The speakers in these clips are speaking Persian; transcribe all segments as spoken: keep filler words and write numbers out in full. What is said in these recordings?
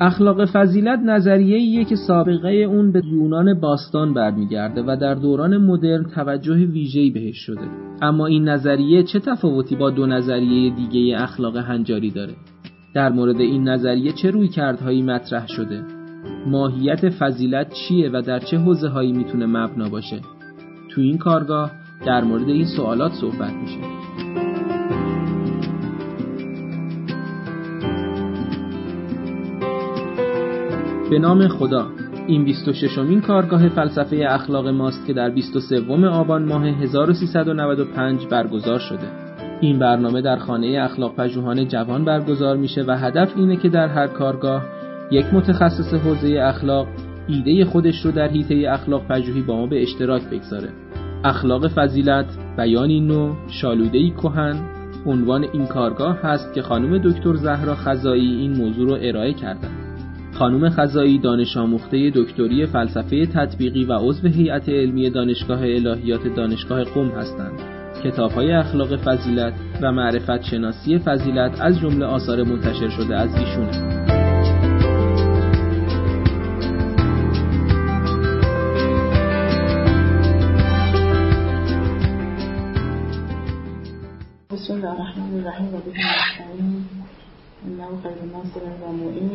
اخلاق فضیلت نظریه‌ایه که سابقه اون به یونان باستان برمیگرده و در دوران مدرن توجه ویژه‌ای بهش شده. اما این نظریه چه تفاوتی با دو نظریه دیگه اخلاق هنجاری داره؟ در مورد این نظریه چه رویکردهایی مطرح شده؟ ماهیت فضیلت چیه و در چه حوزه‌هایی میتونه مبنا باشه؟ تو این کارگاه در مورد این سوالات صحبت میشه. به نام خدا، این بیست و ششمین کارگاه فلسفه اخلاق ماست که در بیست و سوم آبان ماه هزار و سیصد و نود و پنج برگزار شده. این برنامه در خانه اخلاقپژوهان جوان برگزار میشه و هدف اینه که در هر کارگاه یک متخصص حوزه اخلاق ایده خودش رو در حیطه اخلاق‌پژوهی با ما به اشتراک بگذاره. اخلاق فضیلت، بیانی نو، شالوده‌ای کهن، عنوان این کارگاه هست که خانم دکتر زهرا خزاعی این موضوع رو ارائه کردند. خانم خزاعی دانش آموخته دکتری فلسفه تطبیقی و عضو هیئت علمی دانشگاه الهیات دانشگاه قم هستند. کتاب‌های اخلاق فضیلت و معرفت شناسی فضیلت از جمله آثار منتشر شده از ایشونه. بسم الله الرحمن الرحیم و بسم الله الرحمن الرحیم.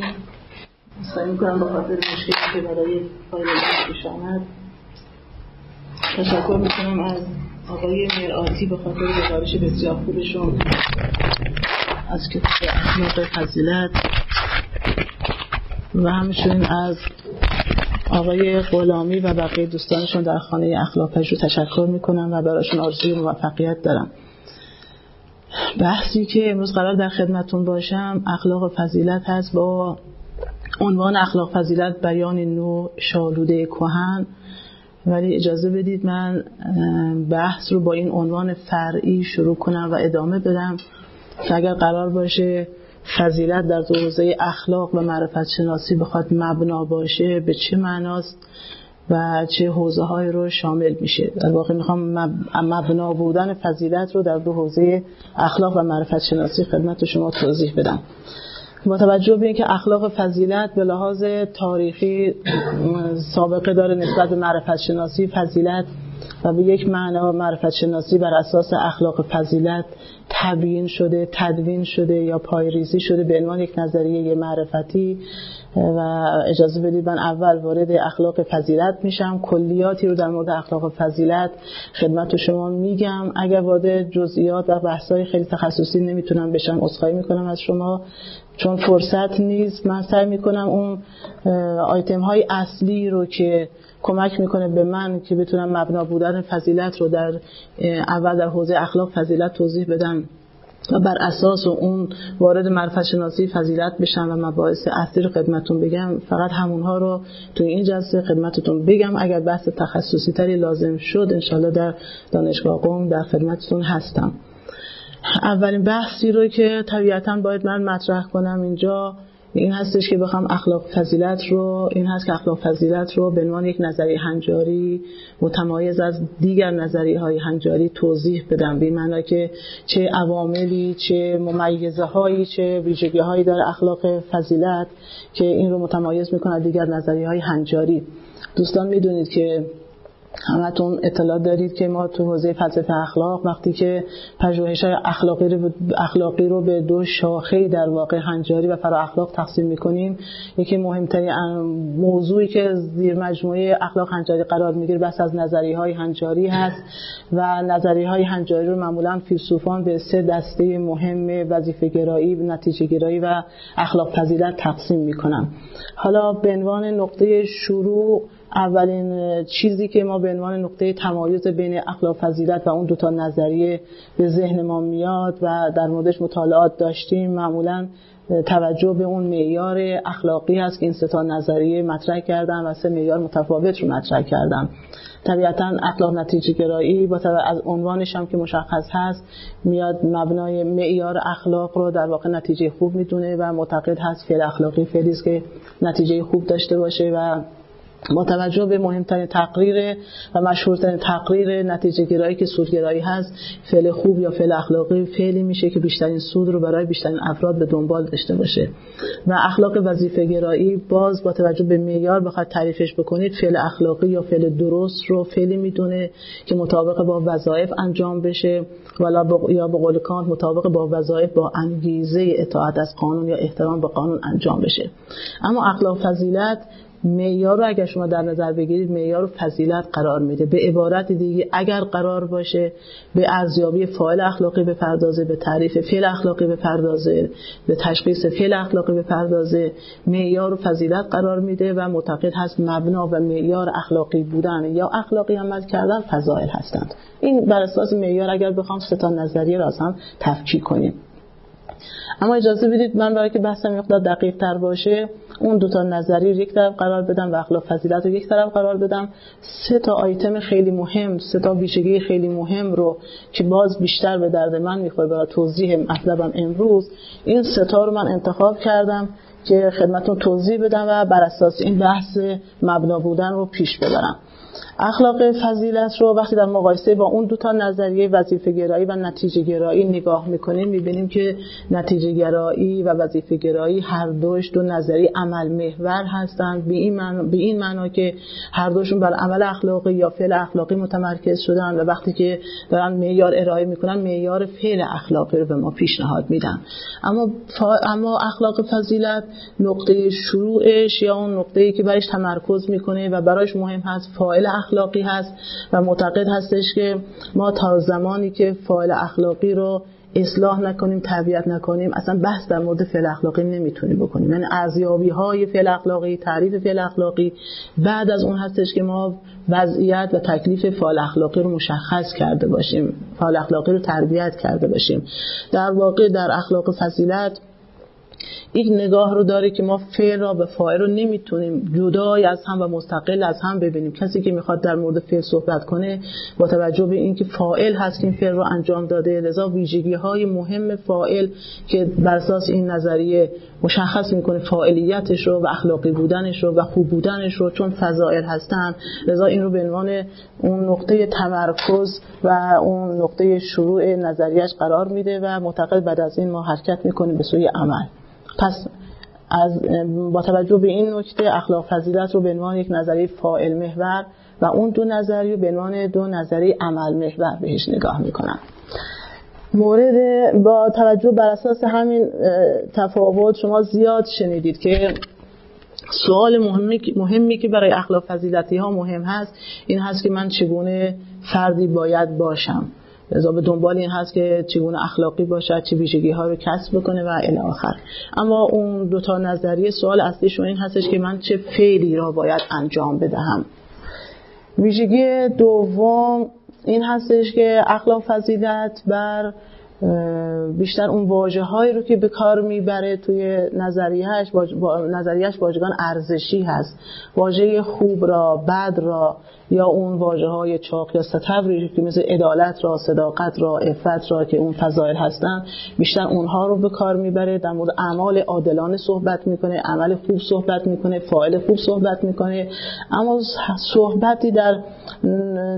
سعی میکنم با خاطر مشکلی که برای فایل پیش آمد تشکر میکنم از آقای مرآتی به خاطر گزارش بسیار خوبشون از کتاب اخلاق فضیلت و همچنین از آقای غلامی و بقیه دوستانشون در خانه اخلاق‌پژوه تشکر میکنم و براشون آرزوی موفقیت دارم. بحثی که امروز قرار در خدمتون باشم اخلاق فضیلت هست با عنوان اخلاق فضیلت بیان نو شالوده کهن، ولی اجازه بدید من بحث رو با این عنوان فرعی شروع کنم و ادامه بدم که اگر قرار باشه فضیلت در دو حوزه اخلاق و معرفت شناسی بخواد مبنا باشه به چه معناست و چه حوزه های رو شامل میشه. در واقع میخوام مبنا بودن فضیلت رو در دو حوزه اخلاق و معرفت شناسی خدمت شما توضیح بدم. با توجه به اینکه اخلاق فضیلت به لحاظ تاریخی سابقه داره نسبت به معرفت شناسی، فضیلت و به یک معنا معرفت شناسی بر اساس اخلاق فضیلت تبیین شده، تدوین شده یا پایه‌ریزی شده به عنوان یک نظریه معرفتی. و اجازه بدید من اول وارد اخلاق فضیلت میشم، کلیاتی رو در مورد اخلاق فضیلت خدمت شما میگم. اگر وارد جزئیات و بحث‌های خیلی تخصصی نمیتونم بشم عذرخواهی میکنم از شما چون فرصت نیست. من سعی میکنم اون آیتم های اصلی رو که کمک میکنه به من که بتونم مبنا بودن فضیلت رو در اول در حوزه اخلاق فضیلت توضیح بدم و بر اساس اون وارد معرفت شناسی فضیلت بشم و مباحث اصلی رو خدمتتون بگم. فقط همونها رو تو این جلسه خدمتتون بگم. اگر بحث تخصصی تری لازم شد انشالله در دانشگاه قم در خدمتتون هستم. اولین بحثی رو که طبیعتاً باید من مطرح کنم اینجا این هستش که بخوام اخلاق فضیلت رو این هست که اخلاق فضیلت رو به عنوان یک نظریه هنجاری متمایز از دیگر نظریه‌های هنجاری توضیح بدم، به معنی که چه عواملی، چه ممیزه‌هایی، چه ویژگی‌هایی داره اخلاق فضیلت که این رو متمایز می‌کنه از دیگر نظریه‌های هنجاری. دوستان می‌دونید که همتون اطلاع دارید که ما تو حوزه فلسفه اخلاق وقتی که پژوهش‌های اخلاقی رو اخلاقی رو به دو شاخه در واقع هنجاری و فرااخلاق تقسیم می‌کنیم. یکی مهم‌ترین موضوعی که زیر مجموعه اخلاق هنجاری قرار می‌گیره بس از نظریه‌های هنجاری هست و نظریه‌های هنجاری رو معمولاً فیلسوفان به سه دسته مهم وظیفه‌گرایی، نتیجه‌گرایی و اخلاق فضیلت تقسیم می‌کنن. حالا به عنوان نقطه شروع اولین چیزی که ما به عنوان نقطه تمایز بین اخلاق فضیلت و اون دوتا نظریه به ذهن ما میاد و در موردش مطالعات داشتیم معمولاً توجه به اون معیار اخلاقی هست که این سه تا نظریه مطرح کردن و سه معیار متفاوت رو مطرح کردن. طبیعتاً اخلاق نتیجه گرایی با از عنوانش هم که مشخص هست میاد مبنای معیار اخلاق رو در واقع نتیجه خوب میدونه و معتقد هست فعل اخلاقی فعلی است که نتیجه خوب داشته باشه و با توجه به مهمترین تقریر و مشهورترین تقریر نتیجه گرایی که سودگرایی هست، فعل خوب یا فعل اخلاقی فعلی میشه که بیشترین سود رو برای بیشترین افراد به دنبال داشته باشه. و اخلاق وظیفه گرایی باز با توجه به معیار بخواد تعریفش بکنید، فعل اخلاقی یا فعل درست رو فعلی میدونه که مطابق با وظایف انجام بشه، ولا با... یا به قول کانت مطابق با وظایف با انگیزه اطاعت از قانون یا احترام به قانون انجام بشه. اما اخلاق فضیلت معیار رو اگر شما در نظر بگیرید، معیار رو فضیلت قرار میده. به عبارت دیگه اگر قرار باشه به ارزیابی فاعل اخلاقی بپردازه، به تعریف فعل اخلاقی بپردازه، به تشخیص فعل اخلاقی بپردازه، معیار رو فضیلت قرار میده و معتقد هست مبنا و معیار اخلاقی بودن یا اخلاقی عمل کردن فضائل هستند. این بر اساس معیار اگر بخوام سه تا نظریه را از هم تفکیک کنیم. اما اجازه بدید من برای که بحثم مقدار دقیق تر باشه، اون دو تا نظریه یک طرف قرار بدم و اخلاق فضیلت رو یک طرف قرار بدم. سه تا آیتم خیلی مهم، سه تا ویژگی خیلی مهم رو که باز بیشتر به درد من میخوره برای توضیح مطلبم امروز، این سه تا رو من انتخاب کردم که خدمتتون توضیح بدم و بر اساس این بحث مبنا بودن رو پیش ببرم. اخلاق فضیلت رو وقتی در مقایسه با اون دو تا نظریه وظیفه گرایی و نتیجه گرایی نگاه میکنیم، میبینیم که نتیجه گرایی و وظیفه گرایی هر دوش دو نظریه عمل محور هستند، به این معنا به این معنا که هر دوشون بر عمل اخلاقی یا فعل اخلاقی متمرکز شدن و وقتی که دارن معیار ارائه میکنن، معیار فعل اخلاقی رو به ما پیشنهاد میدن. اما فا... اما اخلاق فضیلت نقطه شروعش یا اون نقطه‌ای که برایش تمرکز میکنه و برایش مهم هست فاعل اخلاقی هست و معتقد هستش که ما تا زمانی که فاعل اخلاقی رو اصلاح نکنیم، تبیین نکنیم، اصلا بحث در مورد فعل اخلاقی نمیتونیم بکنیم. یعنی ارزیابی‌های فعل اخلاقی، تعریف فعل اخلاقی بعد از اون هستش که ما وضعیت و تکلیف فعل اخلاقی رو مشخص کرده باشیم، فعل اخلاقی رو تربیت کرده باشیم. در واقع در اخلاق فضیلت یک نگاه رو داره که ما فعل را به فاعل رو نمیتونیم جدای از هم و مستقل از هم ببینیم. کسی که میخواد در مورد فعل صحبت کنه با توجه به اینکه فاعل هست که این فعل رو انجام داده، لذا ویژگی های مهم فاعل که بر اساس این نظریه مشخص میکنه فاعلیتش رو و اخلاقی بودنش رو و خوب بودنش رو، چون فضائل هستن لذا این رو به عنوان اون نقطه تمرکز و اون نقطه شروع نظریه‌اش قرار میده و معتقد بعد از این ما حرکت میکنیم به سوی عمل. پس از با توجه به این نکته اخلاق فضیلت رو به عنوان یک نظریه فاعل محور و اون دو نظریه به عنوان دو نظریه عمل محور بهش نگاه میکنن. مورد با توجه بر اساس همین تفاوت شما زیاد شنیدید که سوال مهمی, مهمی که برای اخلاق فضیلتی ها مهم هست این هست که من چگونه فردی باید باشم، لذا به دنبال این هست که چگونه اخلاقی باشد، چه ویژگی‌ها رو کسب بکنه و الی آخر. اما اون دو تا نظریه سوال اصلیشون این هستش که من چه فعلی را باید انجام بدهم. ویژگی دوم این هستش که اخلاق فضیلت بر بیشتر اون واژه‌هایی رو که به کار میبره توی نظریه‌اش واج... با... نظریه‌اش واژگان ارزشی هست. واژه خوب را، بد را یا اون واژه‌های چاق یا ستبری که مثل عدالت را، صداقت را، عفت را که اون فضائل هستن، بیشتر اونها رو به کار میبره. در مورد اعمال عادلانه صحبت میکنه، عمل خوب صحبت میکنه، فاعل خوب صحبت میکنه. اما صحبتی در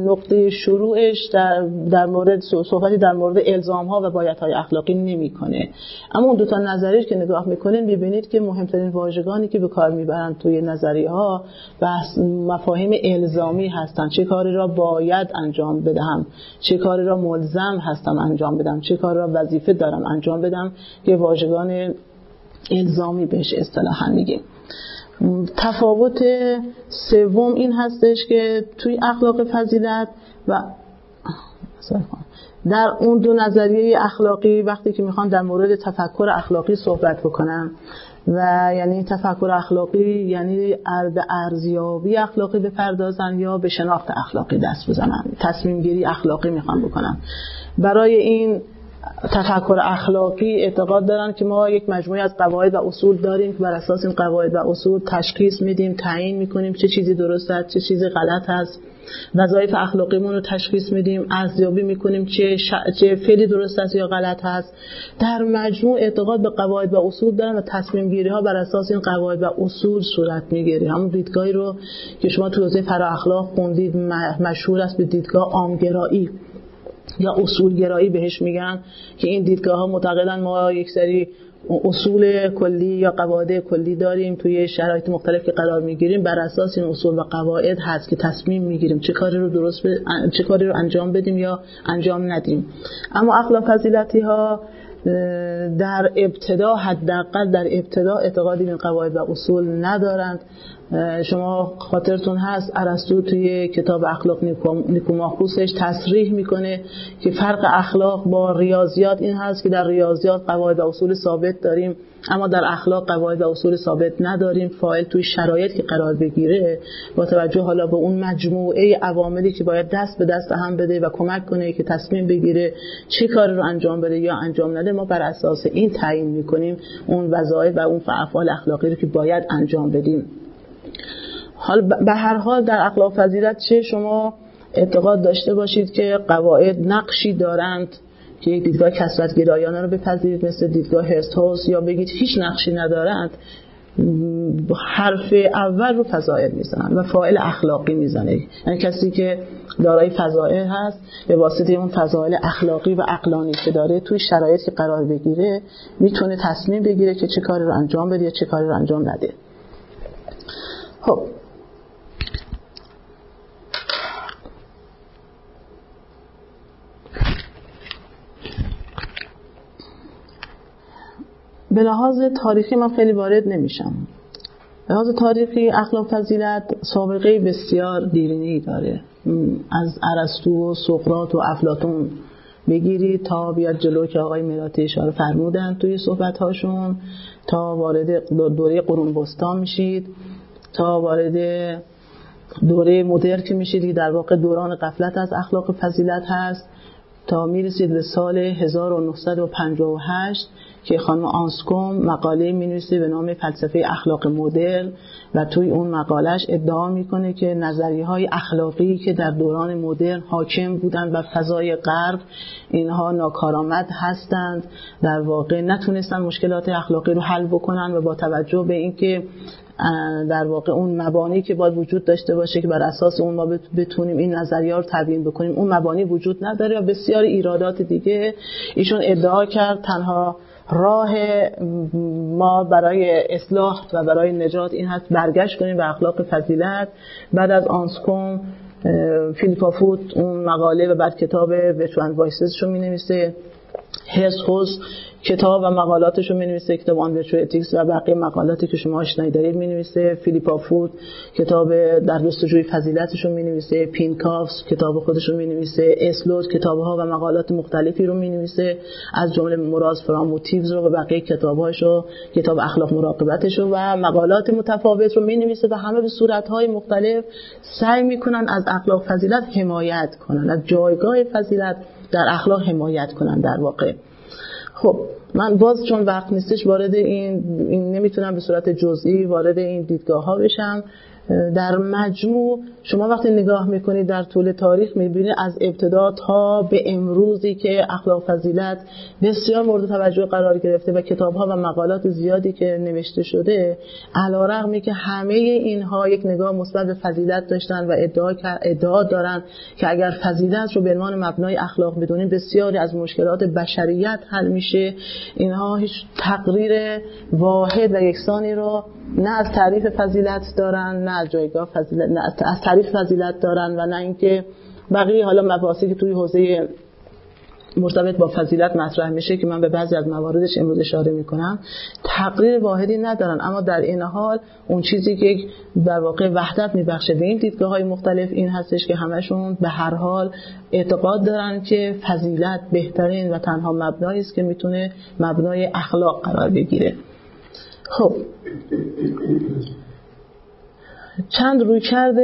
نقطه شروعش در در مورد صحبتی در مورد الزام‌ها و بایدهای اخلاقی نمیکنه. اما اون دو تا نظریه که نگاه میکنید میبینید که مهمترین واژگانی که به کار میبرن توی نظریه‌ها بحث مفاهیم الزامی هستن. چه کاری را باید انجام بدهم، چه کاری را ملزم هستم انجام بدم، چه کاری را وظیفه دارم انجام بدم که واژگان الزامی بهش اصطلاحا میگیم. تفاوت سوم این هستش که توی اخلاق فضیلت و در اون دو نظریه اخلاقی وقتی که میخوام در مورد تفکر اخلاقی صحبت بکنم و یعنی تفکر اخلاقی یعنی به ارزیابی اخلاقی بپردازن یا به شناخت اخلاقی دست بزنن، تصمیم گیری اخلاقی میخوام بکنم. برای این تفکر اخلاقی اعتقاد دارن که ما یک مجموعه از قواعد و اصول داریم که بر اساس این قواعد و اصول تشخیص میدیم، تعیین میکنیم چه چیزی درست است، چه چیزی غلط است، وظایف اخلاقیمون رو تشخیص میدیم، ارزیابی میکنیم چه ش... چه فعلی درست است یا غلط است. در مجموع اعتقاد به قواعد و اصول دارن و تصمیم گیری ها بر اساس این قواعد و اصول صورت میگیره. همون دیدگاهی رو که شما تو حوزه فرا اخلاق خوندید مشهور است به دیدگاه عام‌گرایی یا اصولگرایی بهش میگن، که این دیدگاه ها معتقدن ما یک سری اصول کلی یا قواعد کلی داریم توی شرایط مختلف که قرار میگیریم، بر اساس این اصول و قواعد هست که تصمیم میگیریم چه کاری رو درست ب... چه کاری رو انجام بدیم یا انجام ندیم. اما اخلاق فضیلتی ها در ابتدا، حداقل در ابتدا، اعتقادی به قواعد و اصول ندارند. شما خاطرتون هست ارسطو توی کتاب اخلاق نیکوماخوسش تصریح میکنه که فرق اخلاق با ریاضیات این هست که در ریاضیات قواعد و اصول ثابت داریم اما در اخلاق قواعد و اصول ثابت نداریم. فاعل توی شرایط که قرار بگیره با توجه حالا به اون مجموعه عواملی که باید دست به دست هم بده و کمک کنه که تصمیم بگیره چه کاری رو انجام بده یا انجام نده، ما بر اساس این تعیین میکنیم اون وظایف و اون افعال اخلاقی رو که باید انجام بدیم. حال به هر حال در اخلاق فضیلت چه شما اعتقاد داشته باشید که قواعد نقشی دارند که یک دیدگاه کثرت گرایانه رو بپذیرید مثل دیدگاه هرتز، یا بگید هیچ نقشی ندارند، حرف اول رو فضائل میزنن و فاعل اخلاقی میزنه. یعنی کسی که دارای فضائل هست به واسطه اون فضائل اخلاقی و عقلانی که داره توی شرایط که قرار بگیره میتونه تصمیم بگیره که چه کاری رو انجام بده یا چه کاری رو انجام نده. خب به لحاظ تاریخی من خیلی وارد نمیشم. به لحاظ تاریخی اخلاق فضیلت سابقه بسیار دیرینه‌ای داره، از ارسطو و سقرات و افلاطون بگیرید تا بیاد جلو که آقای میراتی اشاره فرمودن توی صحبت‌هاشون، تا وارد دوره قرون وسطا میشید، تا وارد دوره مدرن که میشید که در واقع دوران غفلت از اخلاق فضیلت هست، تا میرسید به سال هزار و نهصد و پنجاه و هشت که خانم آنسکوم مقاله می‌نویسه به نام فلسفه اخلاق مدرن و توی اون مقالهش ادعا میکنه که نظریه‌های اخلاقی که در دوران مدرن حاکم بودند و فضای غرب اینها ناکارآمد هستند، در واقع نتونستن مشکلات اخلاقی رو حل بکنن و با توجه به اینکه در واقع اون مبانی که باید وجود داشته باشه که بر اساس اون ما بتونیم این نظریه رو تبیین بکنیم اون مبانی وجود نداره و بسیار ایرادات دیگه، ایشون ادعا کرد تنها راه ما برای اصلاح و برای نجات این هست برگشت کنیم به اخلاق فضیلت. بعد از آنسکوم فیلیپا فود اون مقاله و بعد کتاب وچوند وایسز رو می نویسه، هرس کتاب و مقالاتش رو می نویسه، کتاب آن ویچو اتیکس و بقیه مقالاتی که شما آشنایی دارید می نویسه، فیلیپا فود کتاب در جستجوی فضیلتش رو می نویسه، پینکافس کتاب خودش رو می نویسه، اسلوت کتاب‌ها و مقالات مختلفی رو می نویسه از جمله مراز فرام موتیوز رو و بقیه کتاب‌هاش رو، کتاب اخلاق مراقبتش رو و مقالات متفاوت رو می نویسه و همه به صورت‌های مختلف سعی می‌کنن از اخلاق فضیلت حمایت کنن، از جایگاه فضیلت در اخلاق حمایت کنن در واقع. خب من باز چون وقت نیستش وارد این, این نمیتونم به صورت جزئی وارد این دیدگاه ها بشم. در مجموع شما وقتی نگاه میکنید در طول تاریخ میبینید از ابتدا تا به امروزی که اخلاق فضیلت بسیار مورد توجه قرار گرفته و کتاب ها و مقالات زیادی که نوشته شده، علیرغم که همه اینها یک نگاه مثبت به فضیلت داشتن و ادعا ادعا دارن که اگر فضیلت رو به عنوان مبنای اخلاق بدونیم بسیاری از مشکلات بشریت حل میشه، اینها هیچ تقریر واحد و یکسانی رو نه از تعریف فضیلت دارن، نه از جایگاه فضیلت، نه از تعریف فضیلت دارن و نه اینکه بقیه حالا مباحثی که توی حوزه مرتبط با فضیلت مطرح میشه که من به بعضی از مواردش امروز اشاره میکنم تقریر واحدی ندارن. اما در این حال اون چیزی که در واقع وحدت میبخشه به این دیدگاه‌های مختلف این هستش که همشون به هر حال اعتقاد دارن که فضیلت بهترین و تنها مبنایی است که میتونه مبنای اخلاق قرار بگیره. خب چند رویکرد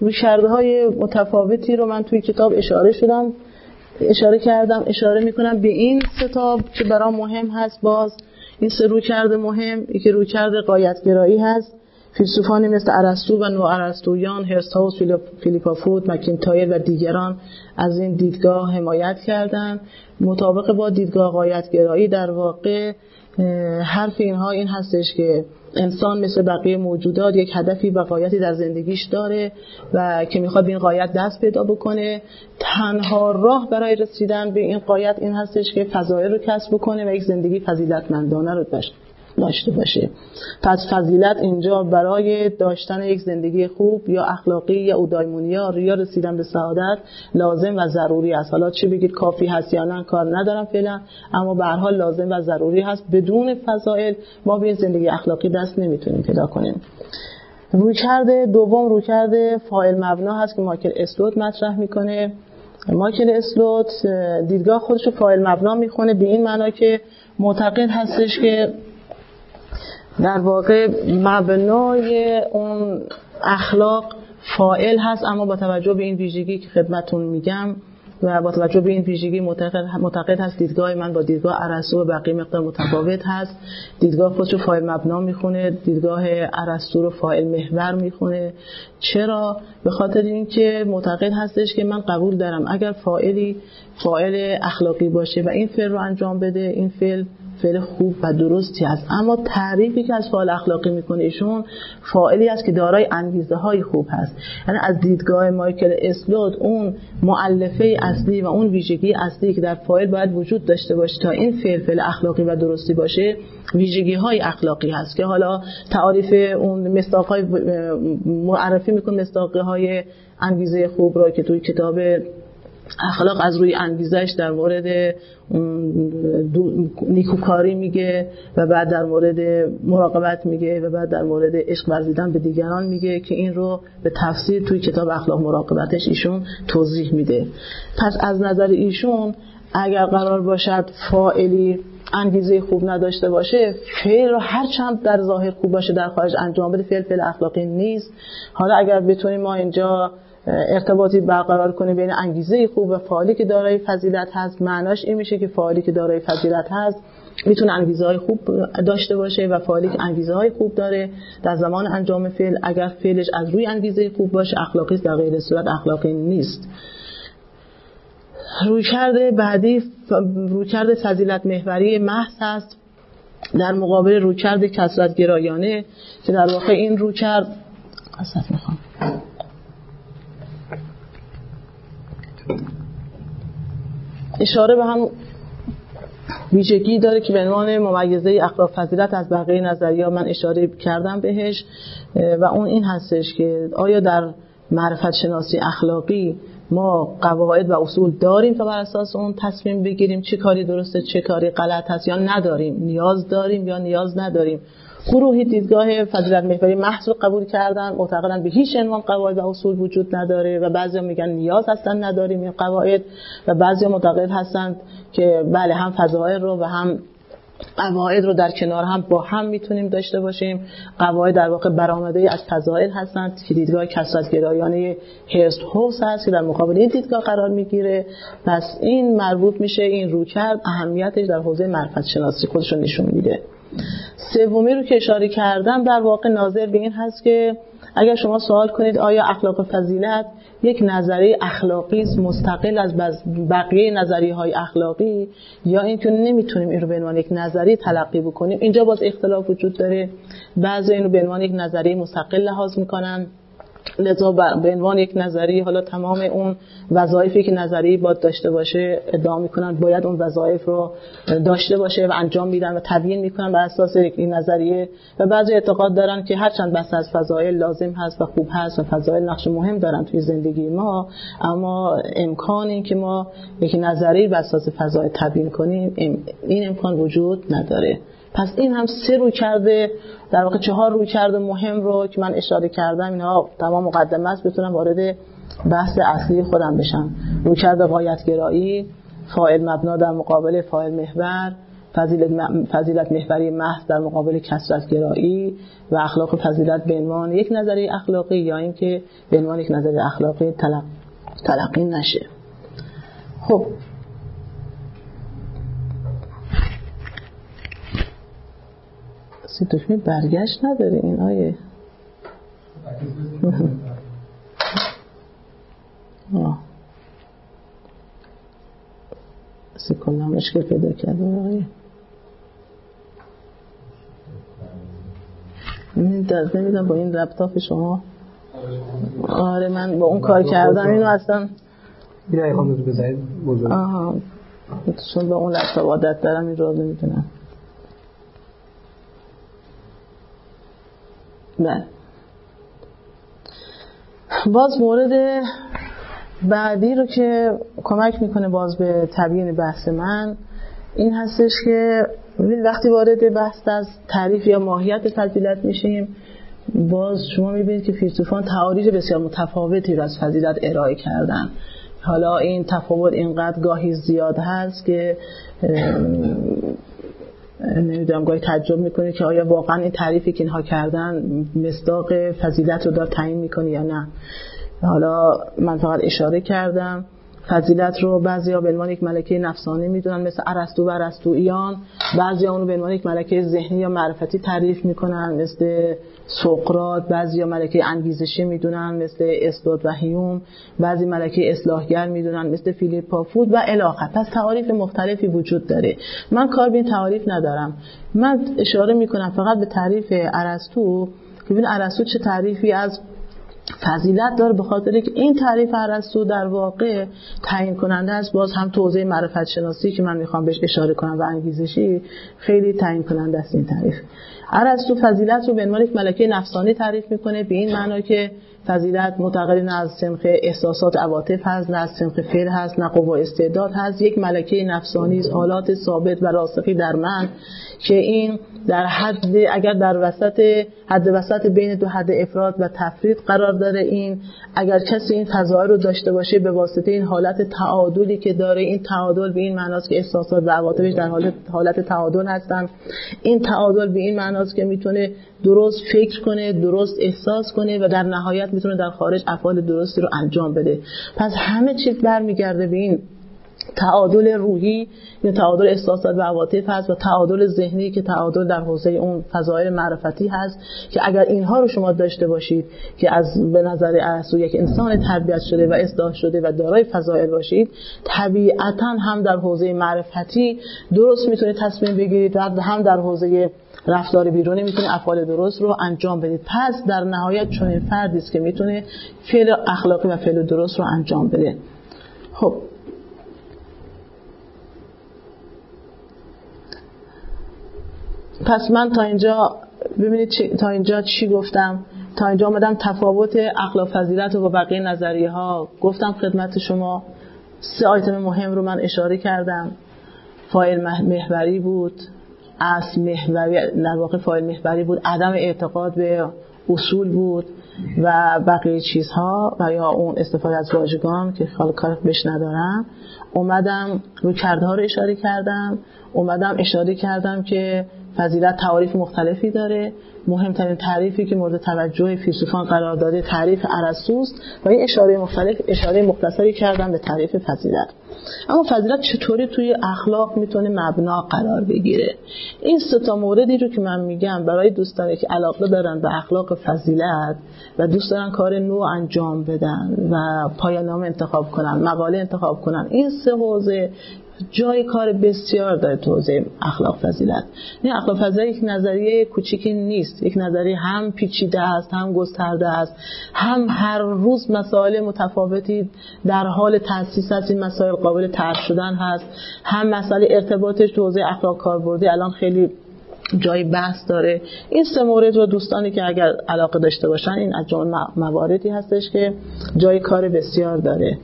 رویکردهای متفاوتی رو من توی کتاب اشاره شدم اشاره کردم اشاره میکنم به این سه تا که برام مهم هست. باز این سه رویکرد مهم، یکی رویکرد غایت‌گرایی هست. فیلسوفانی مثل ارسطو و نوآرسطویان، هرساوس، فیلیپا فود، مکین تایر و دیگران از این دیدگاه حمایت کردند. مطابق با دیدگاه غایت‌گرایی در واقع حرف اینها این هستش که انسان مثل بقیه موجودات یک هدفی و غایتی در زندگیش داره و که میخواد به این غایت دست پیدا بکنه. تنها راه برای رسیدن به این غایت این هستش که فضایل رو کسب بکنه و یک زندگی فضیلتمندانه رو داشته باشه. پس فضیلت اینجا برای داشتن یک زندگی خوب یا اخلاقی یا اودایمونیا یا رسیدن به سعادت لازم و ضروری است. حالا چه بگید کافی هست یا نه کار ندارم فعلا، اما به هر حال لازم و ضروری هست. بدون فضائل ما به زندگی اخلاقی دست نمیتونیم پیدا کنیم. رویکرد دوم رویکرد فاعل مبنا هست که مایکل اسلوت مطرح میکنه. مایکل اسلوت دیدگاه خودش رو فاعل مبنا میخونه به این معنا که معتقد هستش که در واقع مبنای اون اخلاق فاعل هست، اما با توجه به این ویژگی که خدمتون میگم و با توجه به این ویژگی معتقد هست دیدگاه من با دیدگاه ارسطو و بقیه مقدار متفاوت هست. دیدگاه خودش رو فاعل مبنا میخونه، دیدگاه ارسطو رو فاعل محور میخونه. چرا؟ به خاطر اینکه معتقد هستش که من قبول دارم اگر فاعلی فاعل اخلاقی باشه و این فعل رو انجام بده، این فعل فعل خوب و درستی است. اما تعریفی که از فاعل اخلاقی میکنه ایشون فاعلی است که دارای انگیزه های خوب هست. یعنی از دیدگاه مایکل اسلوت اون مؤلفه اصلی و اون ویژگی اصلی که در فاعل باید وجود داشته باشه تا این فعل فعل اخلاقی و درستی باشه، ویژگی های اخلاقی هست که حالا تعریف اون مصداق های معرفی میکنه، مصداق های انگیزه خوب را که توی کتاب اخلاق از روی انگیزش در مورد نیکوکاری میگه و بعد در مورد مراقبت میگه و بعد در مورد عشق ورزیدن به دیگران میگه که این رو به تفسیر توی کتاب اخلاق مراقبتش ایشون توضیح میده. پس از نظر ایشون اگر قرار باشد فاعلی انگیزه خوب نداشته باشه، فعل رو هر چند در ظاهر خوب باشه در خارج انجام بده، فعل فعل اخلاقی نیست. حالا اگر بتونیم ما اینجا ارتباطی برقرار کنه بین انگیزه خوب و فاعلی که دارای فضیلت هست، معناش این میشه که فاعلی که دارای فضیلت هست میتونه انگیزه‌های خوب داشته باشه و فاعلی که انگیزه‌های خوب داره در زمان انجام فعل، اگر فعلش از روی انگیزه خوب باشه اخلاقی است، در غیر صورت اخلاقی نیست. رویکرد بعدی رویکرد فضیلت محوری محض است در مقابل رویکرد کثرت گرایانه که در واقع این رویکرد اساس میخوام اشاره به هم ویژگی داره که به عنوان ممیزه اخلاق فضیلت از بقیه نظریه‌ها من اشاره کردم بهش و اون این هستش که آیا در معرفت شناسی اخلاقی ما قواعد و اصول داریم تا بر اساس اون تصمیم بگیریم چه کاری درسته چه کاری غلط هست یا نداریم، نیاز داریم یا نیاز نداریم. گروهی دیدگاه فضیلت محوری محض رو قبول کردن، معتقدن به هیچ عنوان قواعد و اصول وجود نداره و بعضیا میگن نیاز هستن نداریم این قواعد و بعضیا معتقد هستن که بله هم فضائل رو و هم قواعد رو در کنار هم با هم میتونیم داشته باشیم. قواعد در واقع برآمده ای از فضائل هستند که دیدگاه کثرت گرایانه هرساوس هست که در مقابل این دیدگاه قرار میگیره. پس این مربوط میشه، این رویکرد اهمیتش در حوزه معرفت شناسی خودش رو نشون میده. سومی رو که اشاره کردم در واقع ناظر به این هست که اگر شما سوال کنید آیا اخلاق و فضیلت یک نظریه اخلاقی است مستقل از بقیه نظریه‌های اخلاقی یا اینکه نمیتونیم این رو به عنوان یک نظریه تلقی بکنیم، اینجا باز اختلاف وجود داره. بعضی این رو به عنوان یک نظریه مستقل لحاظ میکنن، لذا به عنوان یک نظریه حالا تمام اون وظایفی که نظریه باید داشته باشه ادعا میکنن باید اون وظایف رو داشته باشه و انجام میدن و تبیین میکنن بر اساس این نظریه و بعضی اعتقاد دارن که هرچند بس از فضایل لازم هست و خوب هست و فضایل نقش مهم دارن توی زندگی ما، اما امکان این که ما یک نظریه بر اساس فضایل تبیین کنیم این امکان وجود نداره. پس این هم سه رویکرد در واقع چهار رویکرد مهم رو که من اشاره کردم، اینها تمام مقدمه است بتونم وارد بحث اصلی خودم بشم. رویکرد غایت‌گرایی، فاعل مبنا در مقابل فاعل محور، فضیلت فضیلت محوری محض در مقابل کثرت‌گرایی و اخلاق فضیلت به عنوان یک نظریه اخلاقی یا اینکه به عنوان یک نظریه اخلاقی تلق... تلقی نشه. خب سیتوشمی برگشت نداره این آیه. آه سیکل هم اشکل پیدا کرده آقای این درست نمیدونم با این ربطاف شما. آره من با اون کار کردم اینو اصلا بیره ای خانم رو بزنید بزنید آها چون با اون ربطاف عادت دارم این رو نمیدونم. بله باز مورد بعدی رو که کمک میکنه باز به تبیین بحث من این هستش که وقتی وارد بحث از تعریف یا ماهیت فضیلت میشیم باز شما میبینید که فیلسوفان تعاریف بسیار متفاوتی رو از فضیلت ارائه کردن. حالا این تفاوت اینقدر گاهی زیاد هست که نمیدونم گاهی تعجب میکنه که آیا واقعا این تعریفی که اینها کردن مصداق فضیلت رو داره تعیین میکنه یا نه. حالا من فقط اشاره کردم فضیلت رو بعضیا به عنوان یک ملکه نفسانی میدونن مثل ارسطو و ارسطویان، بعضیا اون رو به عنوان یک ملکه ذهنی یا معرفتی تعریف میکنن مثل سقرات، بعضیا ملکه انگیزشی میدونن مثل اسلوت و هیوم، بعضی ملکه اصلاحگر میدونن مثل فیلیپا فود و الاخر. پس تعاریف مختلفی وجود داره. من کار به این تعاریف ندارم، من اشاره میکنم فقط به تعریف ارسطو. ببین ارسطو چه تعریفی از فضیلت داره به خاطر که این تعریف ارسطو در واقع تعیین کننده است. باز هم توزیع معرفت شناسی که من میخوام بهش اشاره کنم و انگیزشی خیلی تعیین کننده است این تعریف. ارسطو فضیلت رو به عنوان یک ملکه نفسانی تعریف میکنه به این معنا که فضیلت متقلی نه از سمخ احساسات عواطف هست، نه از سمخ فعل هست، نه قوای استعداد هست، یک ملکه نفسانی است، حالات ثابت و راسخی در من که این در حد اگر در وسط حد وسط بین دو حد افراد و تفرید قرار داره. این اگر کسی این فضای رو داشته باشه به واسطه این حالت تعادلی که داره، این تعادل به این معناست که احساسات و عواطفش در حالت حالت تعادل هستن، این تعادل به این معناست که میتونه درست فکر کنه، درست احساس کنه و در نهایت میتونه در خارج افعال درستی رو انجام بده. پس همه چیز برمیگرده به این تعادل روحی یا تعادل احساسات و عواطف هست و تعادل ذهنی که تعادل در حوزه اون فضایل معرفتی هست که اگر اینها رو شما داشته باشید که از به نظر ارسطو یک انسان تربیت شده و اصلاح شده و دارای فضایل باشید، طبیعتاً هم در حوزه معرفتی درست میتونید تصمیم بگیرید و هم در حوزه رفتار بیرونی میتونه افعال درست رو انجام بدید. پس در نهایت چنین فردی است که میتونه فعل اخلاقی و فعل درست رو انجام بده. خب پس من تا اینجا ببینید چی، تا اینجا چی گفتم؟ تا اینجا آمدم تفاوت اخلاق فضیلت رو با بقیه نظریه ها گفتم خدمت شما. سه آیتم مهم رو من اشاره کردم. فاعل محوری بود، اصل محوری در واقع فاعل محوری بود، عدم اعتقاد به اصول بود و بقیه چیزها و یا اون استفاده از واژگان که خاله کار بهش ندارم. اومدم رویکردها رو اشاره کردم، اومدم اشاره کردم که فضیلت تعاریف مختلفی داره. مهمترین تعریفی که مورد توجه فیلسوفان قرار داده تعریف ارسطو است و این اشاره مختلف اشاره مختصری کردن به تعریف فضیلت. اما فضیلت چطوری توی اخلاق میتونه مبنا قرار بگیره؟ این سه تا موردی رو که من میگم برای دوستانی که علاقه دارن به اخلاق فضیلت و دوست دارن کار نو انجام بدن و پایان‌نامه انتخاب کنن، مقاله انتخاب کنن، این سه حوزه جای کار بسیار داره توضیح اخلاق فضیلت. نه اخلاق فضیلت یک نظریه کوچیکی نیست، یک نظریه هم پیچیده است، هم گسترده است، هم هر روز مسائل متفاوتی در حال تاسیس است، این مسائل قابل طرح شدن هست، هم مسئله ارتباطش توضیح اخلاق کاربردی الان خیلی جای بحث داره. این سه مورد رو دوستانی که اگر علاقه داشته باشن این از جمله مواردی هستش که جای کار بسیار داره.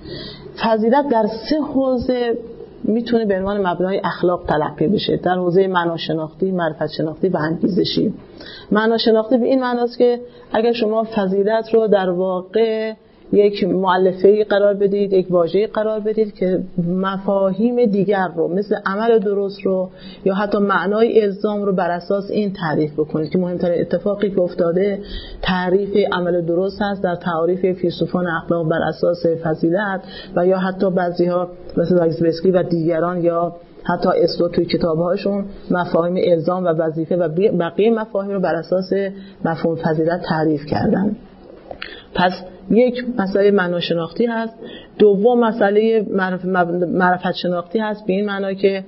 فضیلت در سه حوزه میتونه به عنوان مبنای اخلاق تلقی بشه، در حوزه معناشناختی، معرفت شناختی و انگیزشی. معناشناختی به این معناست که اگر شما فضیلت رو در واقع یک مؤلفه‌ای قرار بدید، یک واژه‌ای قرار بدید که مفاهیم دیگر رو مثل عمل درست رو یا حتی معنای الزام رو بر اساس این تعریف بکنید که مهمترین اتفاقی که افتاده تعریف عمل درست هست در تعاریف فیلسوفان اخلاق بر اساس فضیلت و یا حتی بعضی‌ها مثل اگزیبسکی و دیگران یا حتی اسلوت توی کتاب‌هاشون مفاهیم الزام و وظیفه و بقیه مفاهیم رو بر اساس مفهوم فضیلت تعریف کردن. پس یک مسئله معناشناختی هست، دوم مسئله معرفت شناختی هست به این معنا که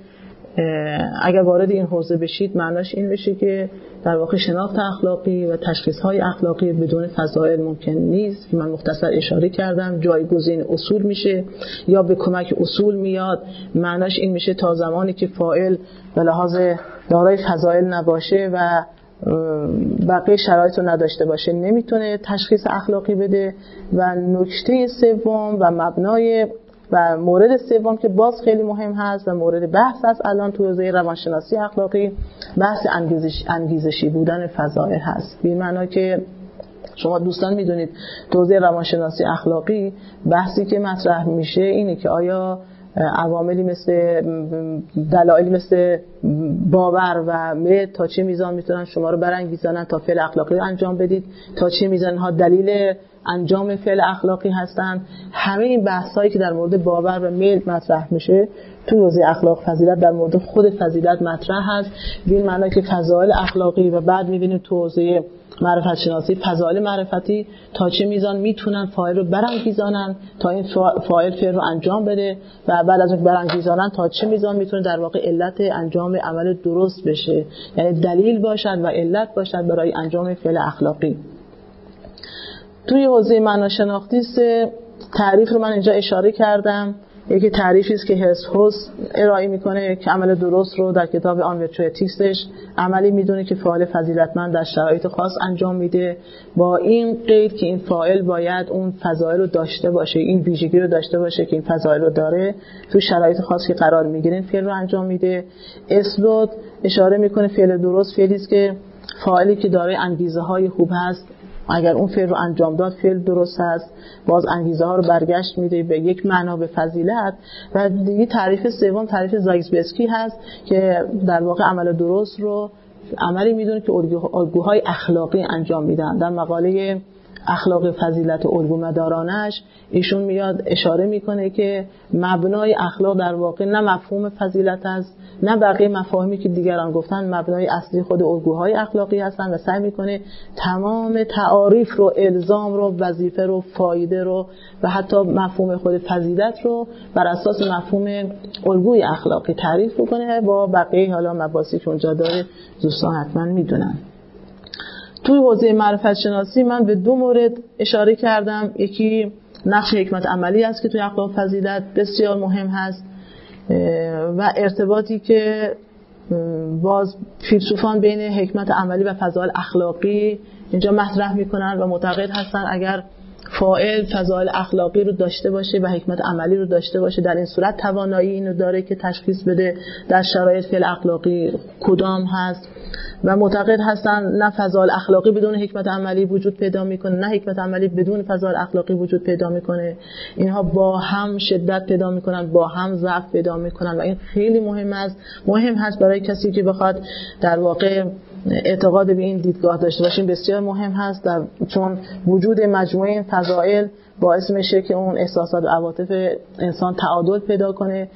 اگر وارد این حوزه بشید معناش این بشه که در واقع شناخت اخلاقی و تشخیص‌های اخلاقی بدون فضائل ممکن نیست که من مختصر اشاره کردم، جایگزین اصول میشه یا به کمک اصول میاد. معناش این میشه تا زمانی که فاعل به لحاظ دارای فضائل نباشه و بقیه شرایط رو نداشته باشه نمیتونه تشخیص اخلاقی بده. و نکته سوم و مبنای و مورد سوم که باز خیلی مهم هست و مورد بحث هست الان تو حوزه روانشناسی اخلاقی، بحث انگیزش، انگیزشی بودن فضائل هست. به معنی که شما دوستان میدونید تو حوزه روانشناسی اخلاقی بحثی که مطرح میشه اینه که آیا عواملی مثل دلایلی مثل باور و میل تا چه میزان میتونن شما رو برانگیزانن تا فعل اخلاقی رو انجام بدید، تا چه میزان ها دلیل انجام فعل اخلاقی هستن. همه این بحث هایی که در مورد باور و میل مطرح میشه تو حوزه اخلاق فضیلت در مورد خود فضیلت مطرح هست به این معنی که فضایل اخلاقی و بعد میبینیم تو حوزه معرفت شناسی فضایل معرفتی تا چه میزان میتونن فاعل رو برانگیزانن تا این فاعل فعل رو انجام بده و بعد از اون برانگیزانن تا چه میزان میتونه در واقع علت انجام عمل درست بشه، یعنی دلیل باشد و علت باشد برای انجام فعل اخلاقی. توی حوزه معناشناختی سه تعریف رو من اینجا اشاره کردم. یکی تعریفی است که هرس ارائه میکنه که عمل درست رو در کتاب آن ورچو اتیکسش عملی میدونه که فاعل فضیلتمند در شرایط خاص انجام میده با این قید که این فاعل باید اون فضایل رو داشته باشه، این ویژگی رو داشته باشه که این فضایل رو داره، تو شرایط خاص که قرار میگیره فعل رو انجام میده. اسلوت اشاره میکنه فعل درست فعلی است که فاعلی که دارای انگیزه‌های خوب هست، اگر اون فعل رو انجام داد فعل درست است. باز انگیزه ها رو برگشت میده به یک معنا به فضیلت. و دیگه تعریف سوم تعریف زگزبسکی هست که در واقع عمل درست رو عملی میدونه که الگوهای اخلاقی انجام میدن. در مقاله اخلاق فضیلت و الگومدارانش ایشون میاد اشاره میکنه که مبنای اخلاق در واقع نه مفهوم فضیلت است نه بقیه مفاهیمی که دیگران گفتن، مبنای اصلی خود الگوهای اخلاقی هستن و سعی میکنه تمام تعاریف رو، الزام رو، وظیفه رو، فایده رو و حتی مفهوم خود فضیلت رو بر اساس مفهوم الگوی اخلاقی تعریف بکنه با بقیه حالا مباحثی که اونجا داره دوستان حتما میدونن. توی حوزه معرفت شناسی من به دو مورد اشاره کردم. یکی نقش حکمت عملی است که توی اخلاق فضیلت بسیار مهم هست و ارتباطی که باز فیلسوفان بین حکمت عملی و فضایل اخلاقی اینجا مطرح میکنن و معتقد هستن اگر فاعل فضایل اخلاقی رو داشته باشه و حکمت عملی رو داشته باشه در این صورت توانایی اینو داره که تشخیص بده در شرایط فعل اخلاقی کدام هست و معتقد هستن نه فضایل اخلاقی بدون حکمت عملی وجود پیدا میکنه نه حکمت عملی بدون فضایل اخلاقی وجود پیدا میکنه، اینها با هم شدت پیدا میکنن، با هم ضعف پیدا میکنن و این خیلی مهم است. مهم هست برای کسی که بخواد در واقع اعتقاد به این دیدگاه داشته باشیم، بسیار مهم هست در چون وجود مجموعه این فضائل باعث میشه که اون احساسات و عواطف انسان تعادل پیدا کنه.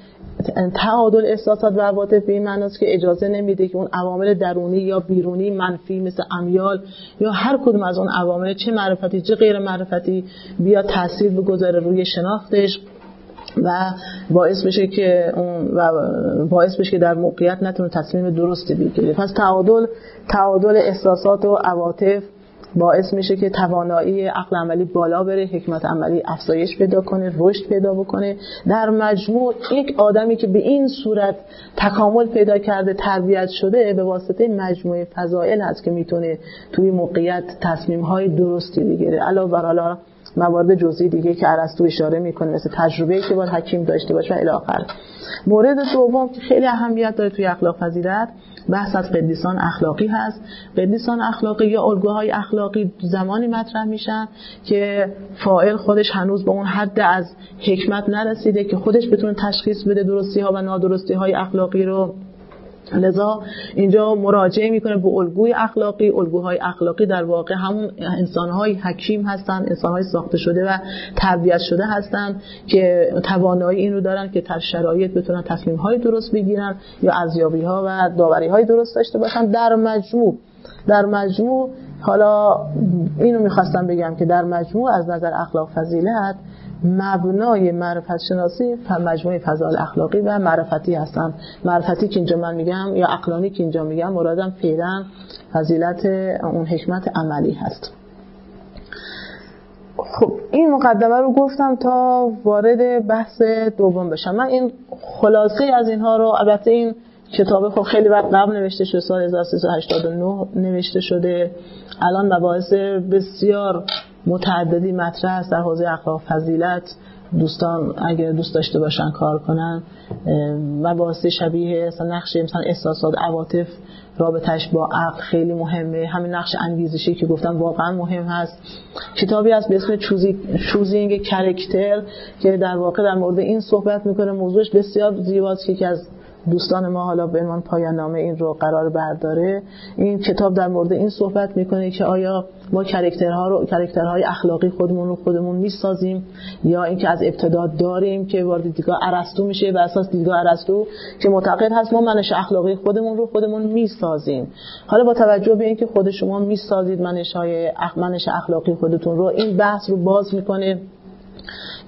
تعادل احساسات و عواطف به این معناست که اجازه نمیده که اون عوامل درونی یا بیرونی منفی مثل امیال یا هر کدوم از اون عوامل چه معرفتی چه غیر معرفتی بیا تاثیر بگذاره روی شناختش و باعث بشه که اون و باعث بشه که در موقعیت نتونه تصمیم درستی بگیره. پس تعادل تعادل احساسات و عواطف باعث میشه که توانایی عقل عملی بالا بره، حکمت عملی افزایش پیدا کنه، رشد پیدا بکنه. در مجموع یک آدمی که به این صورت تکامل پیدا کرده، تربیت شده، به واسطه مجموعه فضائل هست که میتونه توی موقعیت تصمیم‌های درستی بگیره. علاوه بر موارد جزئی دیگه که ارسطو اشاره میکنه مثل تجربه‌ای که باید حکیم داشته باشه و الی آخر. مورد دوم که خیلی اهمیت داره توی اخلاق پذیرت بحث از قدیسان اخلاقی هست. قدیسان اخلاقی یا الگوهای اخلاقی زمانی مطرح میشن که فاعل خودش هنوز به اون حد از حکمت نرسیده که خودش بتونه تشخیص بده درستی ها و نادرستی های اخلاقی رو، لذا اینجا مراجعه میکنه به الگوی اخلاقی. الگوهای اخلاقی در واقع همون انسانهای حکیم هستن، انسانهای ساخته شده و تربیت شده هستن که توانایی این رو دارن که در شرایط بتونن تصمیمهای درست بگیرن یا ارزیابیها و داوریهای درست داشته باشن. در مجموع در مجموع حالا اینو میخواستم بگم که در مجموع از نظر اخلاق فضیلت مبنای معرفت شناسی و مجموعه فضائل اخلاقی و معرفتی هستن. معرفتی که اینجا من میگم یا عقلانی که اینجا میگم مرادم فعلا فضیلت اون حکمت عملی هست. خب این مقدمه رو گفتم تا وارد بحث دوم بشم. من این خلاصه از اینها رو، البته این کتابه خب خیلی وقت قبل نوشته شده، سال هزار و سیصد و هشتاد و نه نوشته شده، الان مباحث بسیار متعددی مطرح است در حوزه اخلاق فضیلت. دوستان اگر دوست داشته باشن کار کنن، مباحث شبیه نقش مثلا احساسات، عواطف، رابطش با عقل خیلی مهمه. همین نقش انگیزشی که گفتم واقعا مهم هست. کتابی هست به اسم چوزینگ کرکتر که در واقع در مورد این صحبت میکنه. موضوعش بسیار زیباست که از دوستان ما حالا به عنوان پایان نامه این رو قرار برداره. این کتاب در مورد این صحبت میکنه که آیا ما کرکترها رو، کرکترهای اخلاقی خودمون رو خودمون میسازیم یا اینکه از ابتدا داریم، که وارد دیدگاه ارسطو میشه. بر اساس دیدگاه ارسطو که معتقد هست ما منش اخلاقی خودمون رو خودمون میسازیم. حالا با توجه به اینکه خود شما میسازید منش‌های منش اخلاقی خودتون رو، این بحث رو باز میکنه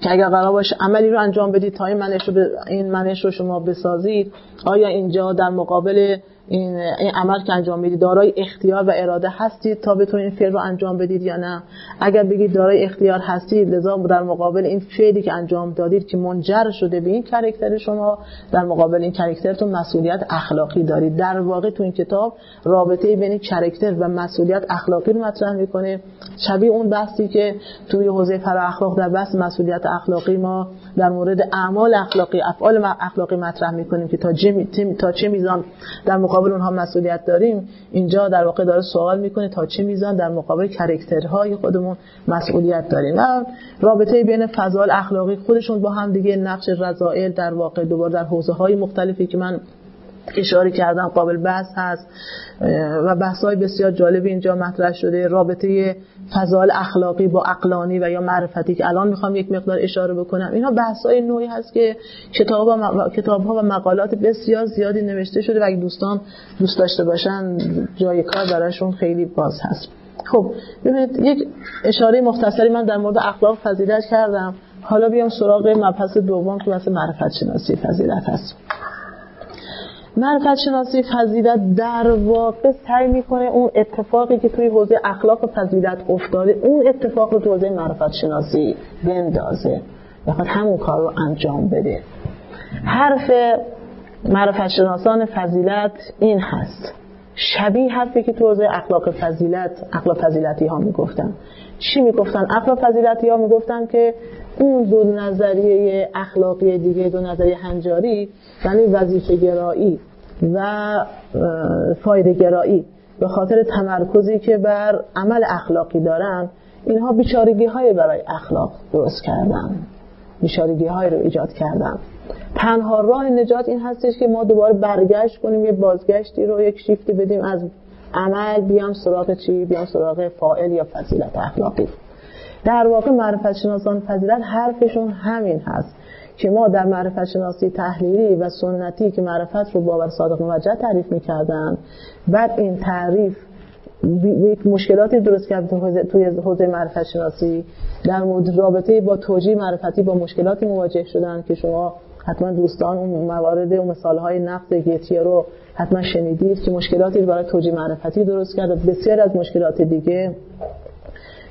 که اگر قرار باشه عملی رو انجام بدید تا این منش رو, ب... این منش رو شما بسازید، آیا اینجا در مقابل این, این عمل که انجام میدید دارای اختیار و اراده هستید تا بتونید این فعل رو انجام بدید یا نه؟ اگر بگید دارای اختیار هستید، لذا در مقابل این فعلی که انجام دادید که منجر شده به این کاراکتر شما، در مقابل این کاراکترتون مسئولیت اخلاقی دارید. در واقع تو این کتاب رابطه بین کاراکتر و مسئولیت اخلاقی رو مطرح میکنه، شبیه اون بحثی که توی حوزه فرااخلاق در بحث مسئولیت اخلاقی ما در مورد اعمال اخلاقی، افعال اخلاقی مطرح میکنیم که تا چه تا چه میزان در مقابل اونها مسئولیت داریم. اینجا در واقع داره سوال میکنه تا چه میزان در مقابل کاراکترهای خودمون مسئولیت داریم. و رابطه بین فضائل اخلاقی خودشون با هم دیگه، نقش رذائل در واقع دوباره در حوزه‌های مختلفی که من اشاره کردم قابل بحث هست و بحث‌های بسیار جالبی اینجا مطرح شده. رابطه فضائل اخلاقی با عقلانی و یا معرفتی که الان میخوام یک مقدار اشاره بکنم، اینها بحث‌های نوعی هست که کتاب‌ها و مقالات بسیار زیادی نوشته شده و اگه دوستان دوست داشته باشن جای کار براشون خیلی باز هست. خب ببینید یک اشاره مختصری من در مورد اخلاق فضیلت کردم. حالا بیام سراغ مبحث دوم که بحث معرفت شناسی فضیلت هست. معرفت شناسی فضیلت در واقع سعی میکنه اون اتفاقی که توی حوزه اخلاق و فضیلت افتاده اون اتفاق رو توی حوزه معرفت شناسی بندازه، بخاطر همون کار رو انجام بده. حرف معرفت شناسان فضیلت این هست، شبیه حرفی که توی حوزه اخلاق فضیلت اخلاق فضیلتی ها میگفتن. چی میگفتن؟ اخلاق فضیلتی ها میگفتن که اون دو نظریه اخلاقی دیگه، دو نظریه هنجاری، یعنی وظیفه گرایی و فایده گرایی، به خاطر تمرکزی که بر عمل اخلاقی دارن، اینها بیچارگی های برای اخلاق درست کردن، بیچارگی های رو ایجاد کردن. تنها راه نجات این هستش که ما دوباره برگشت کنیم، یه بازگشتی رو، یک شیفتی بدیم از عمل، بیام سراغ چی؟ بیام سراغ فاعل یا فضیلت اخلاقی. در واقع معرفت شناسان فضیلت حرفشون همین هست که ما در معرفت شناسی تحلیلی و سنتی که معرفت رو باور صادق موجه تعریف می‌کردن، بعد این تعریف یک مشکلاتی درست کرد توی حوزه معرفت شناسی، در مورد رابطه با توجیه معرفتی با مشکلاتی مواجه شدن که شما حتما دوستان اون موارد و مثال‌های نقد گیتی رو حتما شنیدید که مشکلاتی برای توجیه معرفتی درست کرد و بسیار از مشکلات دیگه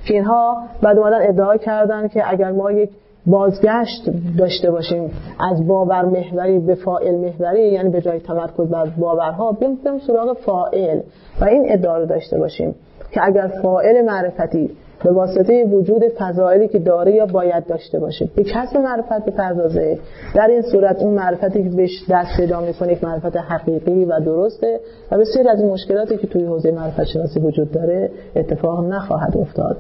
که اینها بعد اومدن ادعا کردن که اگر ما یک بازگشت داشته باشیم از باور محوری به فاعل محوری، یعنی به جای تمرکز بر باورها بیایم سراغ فاعل و این ادعا رو داشته باشیم که اگر فاعل معرفتی به واسطه وجود فضائلی که داره یا باید داشته باشه. به کسب معرفت بپردازه. در این صورت اون معرفتی که بهش دست پیدا میکنه یک معرفت حقیقی و درسته و بسیاری از مشکلاتی که توی حوزه معرفت شناسی وجود داره اتفاق نخواهد افتاد.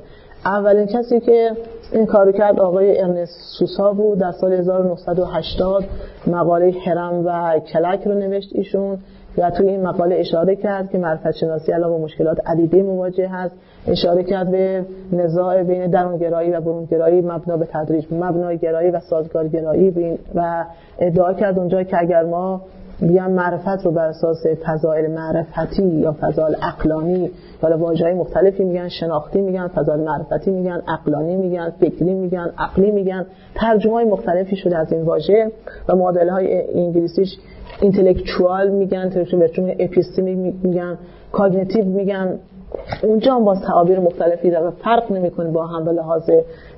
اولین کسی که این کارو کرد آقای ارنس سوسا بود. در سال هزار و نهصد و هشتاد مقاله هرم و کلک رو نوشت ایشون و توی این مقاله اشاره کرد که معرفت شناسی علاوه بر مشکلات عدیده مواجه هست. اشاره کرد به نزاع بین درونگرایی و برونگرایی مبنا به تدریج، مبنای گرایی و سازگارگرایی، و ادعا کرد اونجا که اگر ما بیان معرفت رو بر اساس فضائل معرفتی یا فضائل عقلانی، حالا واژه‌های مختلفی میگن، شناختی میگن، فضائل معرفتی میگن، عقلانی میگن، فکری میگن، عقلی میگن، ترجمه‌های مختلفی شده از این واژه و معادل‌های انگلیسیش اینتלקچوال میگن، ترجمه اپیستمیک میگن، کاگنیتیو میگن. اونجا هم باز تعابیر مختلفی داره، فرق نمیکنه با هم، به لحاظ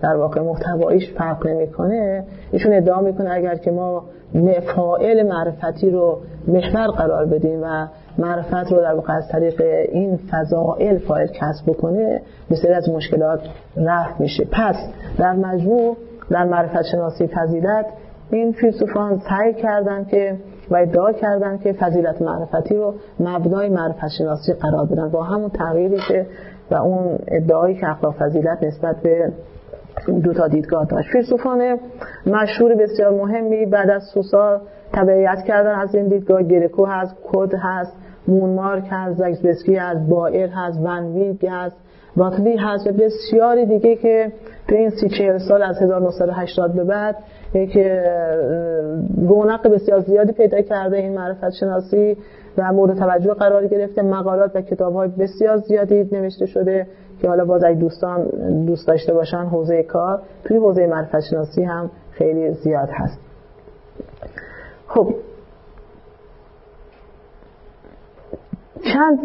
در واقع محتواییش فرق نمیکنه. ایشون ادعا میکنه اگر که ما مفاعل معرفتی رو محور قرار بدیم و معرفت رو در واقع از طریق این فضائل فاعل کسب بکنه، بسیاری از مشکلات رفع میشه. پس در مجموع در معرفت شناسی فضیلت این فیلسوفان سعی کردن که و ادعا کردن که فضیلت معرفتی رو مبنای معرفت شناسی قرار بدن، با همون تغییری که و اون ادعایی که اخلاق فضیلت نسبت به دو تا دیدگاه داشت. فیلسوفان مشهور بسیار مهمی بعد از سوسا تبعیت کردن از این دیدگاه. گرکو هست، کود هست، مونمارک هست، زگزبسکی هست، بایر هست، ونویگ هست، راکبی هست و بسیاری دیگه که تو این سی چهل سال از هزار و نهصد و هشتاد به بعد که گونق بسیار زیادی پیدا کرده این معرفت شناسی و مورد توجه قرار گرفته. مقالات و کتاب‌های بسیار زیادی نوشته شده که حالا باز اگه دوستان دوست داشته باشن حوزه کار توی حوزه معرفت شناسی هم خیلی زیاد هست. خب چند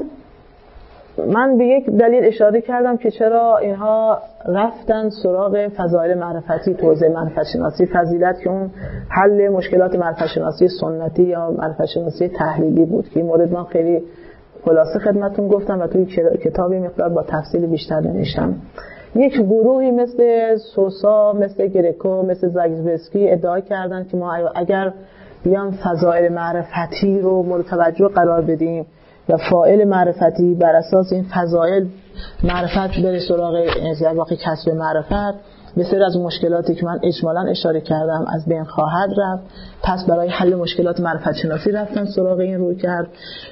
من به یک دلیل اشاره کردم که چرا اینها رفتن سراغ فضایل معرفتی توزیع معرفت شناسی فضیلت، که اون حل مشکلات معرفت شناسی سنتی یا معرفت شناسی تحلیلی بود که این مورد من خیلی خلاصه خدمتون گفتم و توی کتابی مقدار با تفصیل بیشتر نوشتم. یک گروهی مثل سوسا، مثل گرکو، مثل زگزبسکی ادعا کردن که ما اگر بیان فضایل معرفتی رو مورد توجه قرار بدیم یا فاعل معرفتی بر اساس این فضائل معرفت بره سراغ در واقع کسب معرفت، بسیاری از مشکلاتی که من اجمالاً اشاره کردم از بین خواهد رفت. پس برای حل مشکلات معرفت شناسی رفتن سراغ این روی کرد.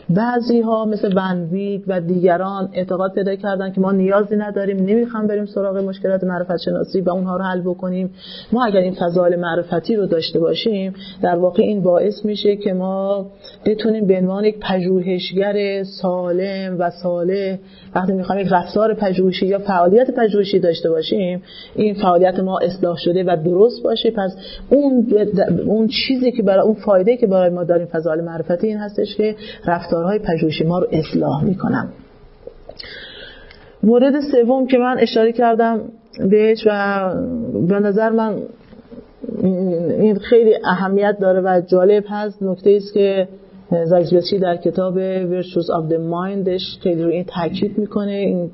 بعضی ها مثل وندیک و دیگران اعتقاد پیدا کردن که ما نیازی نداریم، نمیخوام بریم سراغ مشکلات معرفت شناسی و اونها رو حل بکنیم. ما اگر این فضایل معرفتی رو داشته باشیم در واقع این باعث میشه که ما بتونیم به عنوان یک پژوهشگر سالم و صالح وقتی میخوایم یک رفتار پژوهشی یا فعالیت پژوهشی داشته باشیم، این فعالیت ما اصلاح شده و درست باشه. پس اون اون چیزی که برای اون فایده که برای ما داریم فضایل معرفتی این هستش که رفتارهای پژوهشی ما رو اصلاح میکنم. مورد سوم که من اشاره کردم بهش و به نظر من این خیلی اهمیت داره و جالب هست، نکته است که زگزبسکی در کتاب Virtues of the Mindش خیلی روی این تاکید میکنه. این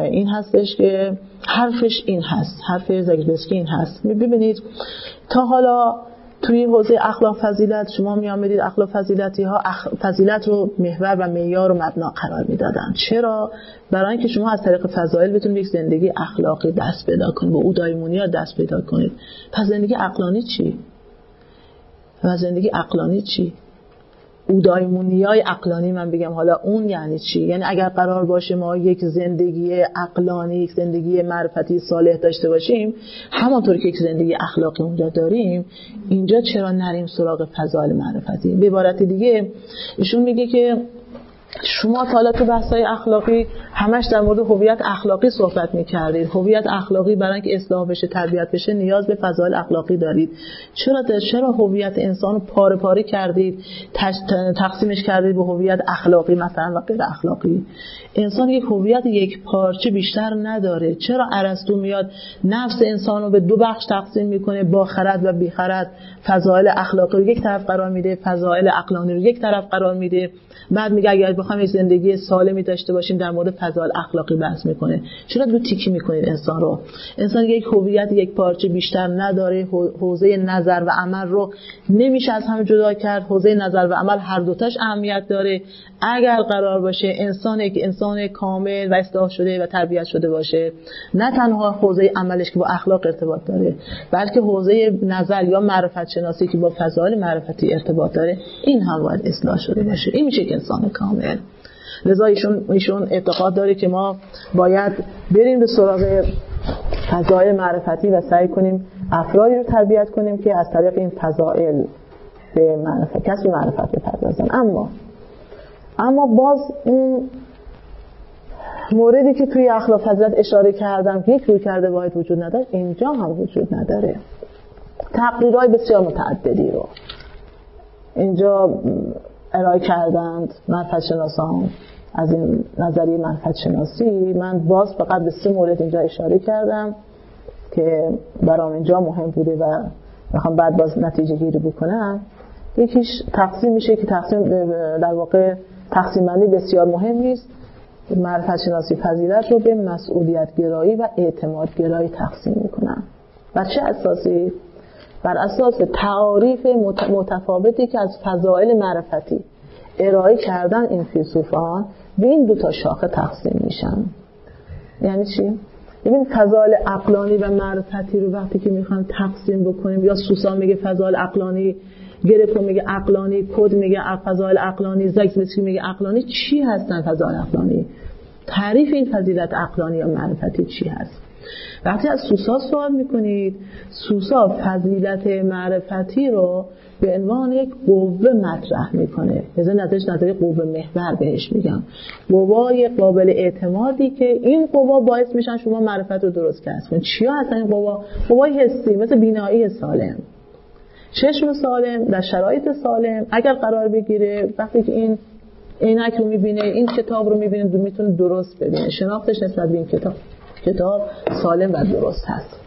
این هستش که حرفش این هست، حرف زگزبسکی این هست. ببینید تا حالا توی حوزه اخلاق فضیلت شما میامدید اخلاق فضیلتی ها اخ... فضیلت رو محور و معیار و مبنا قرار میدادن. چرا؟ برای اینکه شما از طریق فضایل بتونید یک زندگی اخلاقی دست پیدا کنید، به اودایمونی ها دست پیدا کنید. پس زندگی عقلانی چی؟ و زندگی عقلانی چی؟ اودایمونیای عقلانی من بگم حالا اون یعنی چی؟ یعنی اگر قرار باشه ما یک زندگی عقلانی، یک زندگی معرفتی صالح داشته باشیم، همانطور که یک زندگی اخلاقی اونجا داریم، اینجا چرا نریم سراغ فضایل معرفتی؟ به عبارت دیگه ایشون میگه که شما تا حالا تو بحث‌های اخلاقی همش در مورد هویت اخلاقی صحبت می‌کردید. هویت اخلاقی برای اینکه اصلاح بشه، تربیت بشه، نیاز به فضایل اخلاقی دارید. چرا چرا هویت انسان رو پاره پاره کردید، تقسیمش کردید به هویت اخلاقی مثلا و غیر اخلاقی؟ انسان یک هویت یک پارچه بیشتر نداره. چرا ارسطو میاد نفس انسان رو به دو بخش تقسیم میکنه، با خرد و بی خرد؟ فضایل اخلاقی رو یک طرف قرار میده، فضایل عقلانی رو یک طرف قرار میده. بعد میگه اگر بخوایم یک زندگی سالمی داشته باشیم در مورد فضای اخلاقی بحث میکنه. چرا رو تیکی میکنید انسان رو؟ انسان یک هویت یک پارچه بیشتر نداره. حوزه نظر و عمل رو نمیشه از هم جدا کرد. حوزه نظر و عمل هر دو تاش اهمیت داره. اگر قرار باشه انسان یک انسان کامل و اصلاح شده و تربیت شده باشه، نه تنها حوزه عملش که با اخلاق ارتباط داره، بلکه حوزه نظر یا معرفت شناسی که با فضای معرفتی ارتباط داره، این هم باید اصلاح شده باشه. این میشه که انسان کامل. لذا ایشون ایشون اعتقاد داره که ما باید بریم به سراغ فضای معرفتی و سعی کنیم افرادی رو تربیت کنیم که از طریق این فضائل به معرفت، کسب معرفت بپردازن. اما اما باز این موردی که توی اخلاق حضرت اشاره کردم که یک روی کرده باید وجود نداره، اینجا هم وجود نداره. تقریرهای بسیار متعددی رو اینجا ارائه کردند معرفت شناسان از این نظریه معرفت شناسی. من باز فقط به سه مورد اینجا اشاره کردم که برام اینجا مهم بوده و میخوام بعد باز نتیجه گیری بکنم. یکیش تقسیم میشه که تقسیم در واقع تقسیم بندی بسیار مهم نیست. معرفت شناسی پذیرش رو به مسئولیت گرایی و اعتماد گرایی تقسیم میکنم. بر چه اساسی؟ بر اساس تعاریف متفاوتی که از فضائل معرفتی ارائه کردن این فیلسوفان به این دو تا شاخه تقسیم میشن. یعنی چی؟ ببین فضائل عقلانی و معرفتی رو وقتی که میخوام تقسیم بکنیم، یا سوسا میگه فضائل عقلانی، گرکو میگه عقلانی، کود میگه فضائل عقلانی، زگزبسکی میگه عقلانی، چی هستن فضائل عقلانی؟ تعریف این فضیلت عقلانی یا معرفتی چی هست؟ وقتی از سوسا سوال میکنید، سوسا فضیلت معرفتی رو به عنوان یک قوه مطرح میکنه. از نظرش نظری قوه محور بهش میگم. قوای قابل اعتمادی که این قوا باعث میشن شما معرفت رو درست کسب کنید. چیا هستن این قوا؟ قوای حسی، مثل بینایی سالم، چشم سالم در شرایط سالم. اگر قرار بگیره وقتی که این عینک رو میبینه، این کتاب رو میبینه، میتونه درست ببینه. شناختش نسبت به این کتاب کتاب سالم و درست هست.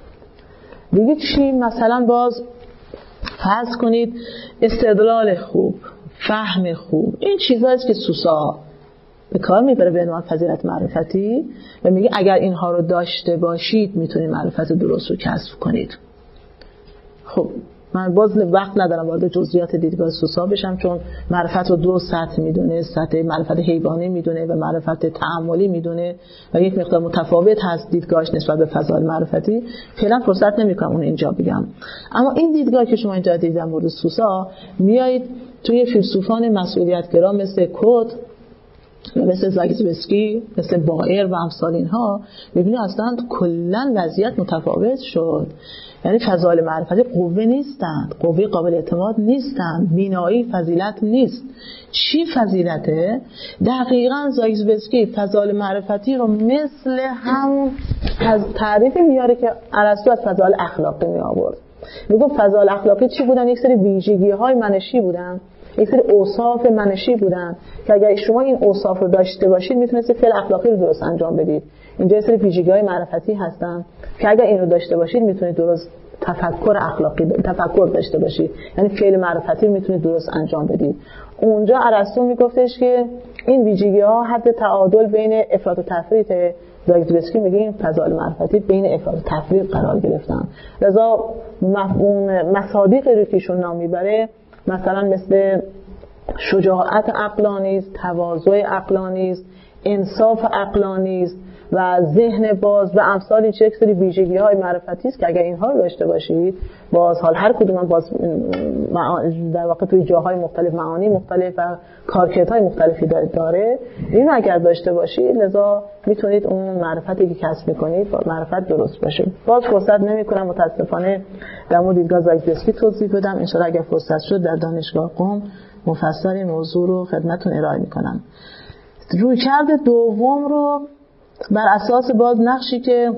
دیگه چی؟ مثلا باز فرض کنید استدلال خوب، فهم خوب، این چیزهاییست که سوسا به کار میبره به عنوان فضیلت معرفتی و میگه اگر اینها رو داشته باشید میتونید معرفت درست رو کسب کنید. خب من باز وقت ندارم وارد جزئیات دیدگاه سوسا بشم، چون معرفت رو دو سطح میدونه. سطح معرفت حیوانی میدونه و معرفت تعاملی میدونه و یک مقدار متفاوت هست دیدگاهش نسبت به فضای معرفتی. فعلا فرصت نمیکنم اون اینجا بگم. اما این دیدگاهی که شما اینجا دیدید در مورد سوسا، میایید توی فیلسوفان مسئولیت‌گرا مثل کود، مثل زگزبسکی، مثل بایر و امثال اینها، میبینید اصلا کلا وضعیت متفاوت شد. یعنی فضایل معرفتی قوه نیستند، قوه قابل اعتماد نیستند، بینایی فضیلت نیست. چی فضیلته؟ دقیقاً زگزبسکی فضایل معرفتی رو مثل همون تعریفی میاره که ارسطو از فضایل اخلاقی می آورد. میگه فضایل اخلاقی چی بودن؟ یک سری ویژگی‌های منشی بودن، یک سری اوصاف منشی بودن که اگر شما این اوصاف رو داشته باشید میتونید فعل اخلاقی رو درست انجام بدید. اینجا یک سری ویژگی‌های معرفتی هستن که اگر این رو داشته باشید میتونید درست تفکر اخلاقی تفکر داشته باشید، یعنی فعل معرفتی رو میتونید درست انجام بدید. اونجا ارسطو میگفتش که این ویژگی‌ها حد تعادل بین افراط و تفریط. زگزبسکی میگه این فضائل معرفتی بین افراط و تفریط قرار گرفتن. لذا مفهوم مصادیقی رو کهشون نام میبره، مثلا مثل شجاعت عقلانی است، تواضع عقلانی است، انصاف عقلانی است و ذهن باز و امثال این چه سری ویژگی‌های معرفتی است که اگر اینها رو داشته باشید، باز حال هر کدوم باز در واقع توی جاهای مختلف معانی مختلف و کارکردهای مختلفی داره، این اگر داشته باشید لذا میتونید اون معرفتی که کسب می‌کنید معرفت درست باشه. باز فرصت نمی‌کنم متاسفانه در مورد دیدگاه زگزبسکی توضیح بدم. ان شاءالله اگر فرصت شد در دانشگاه قم مفصل این موضوع رو خدمتتون ارائه می‌کنم. رویکرد دوم رو بر اساس باز نقشی که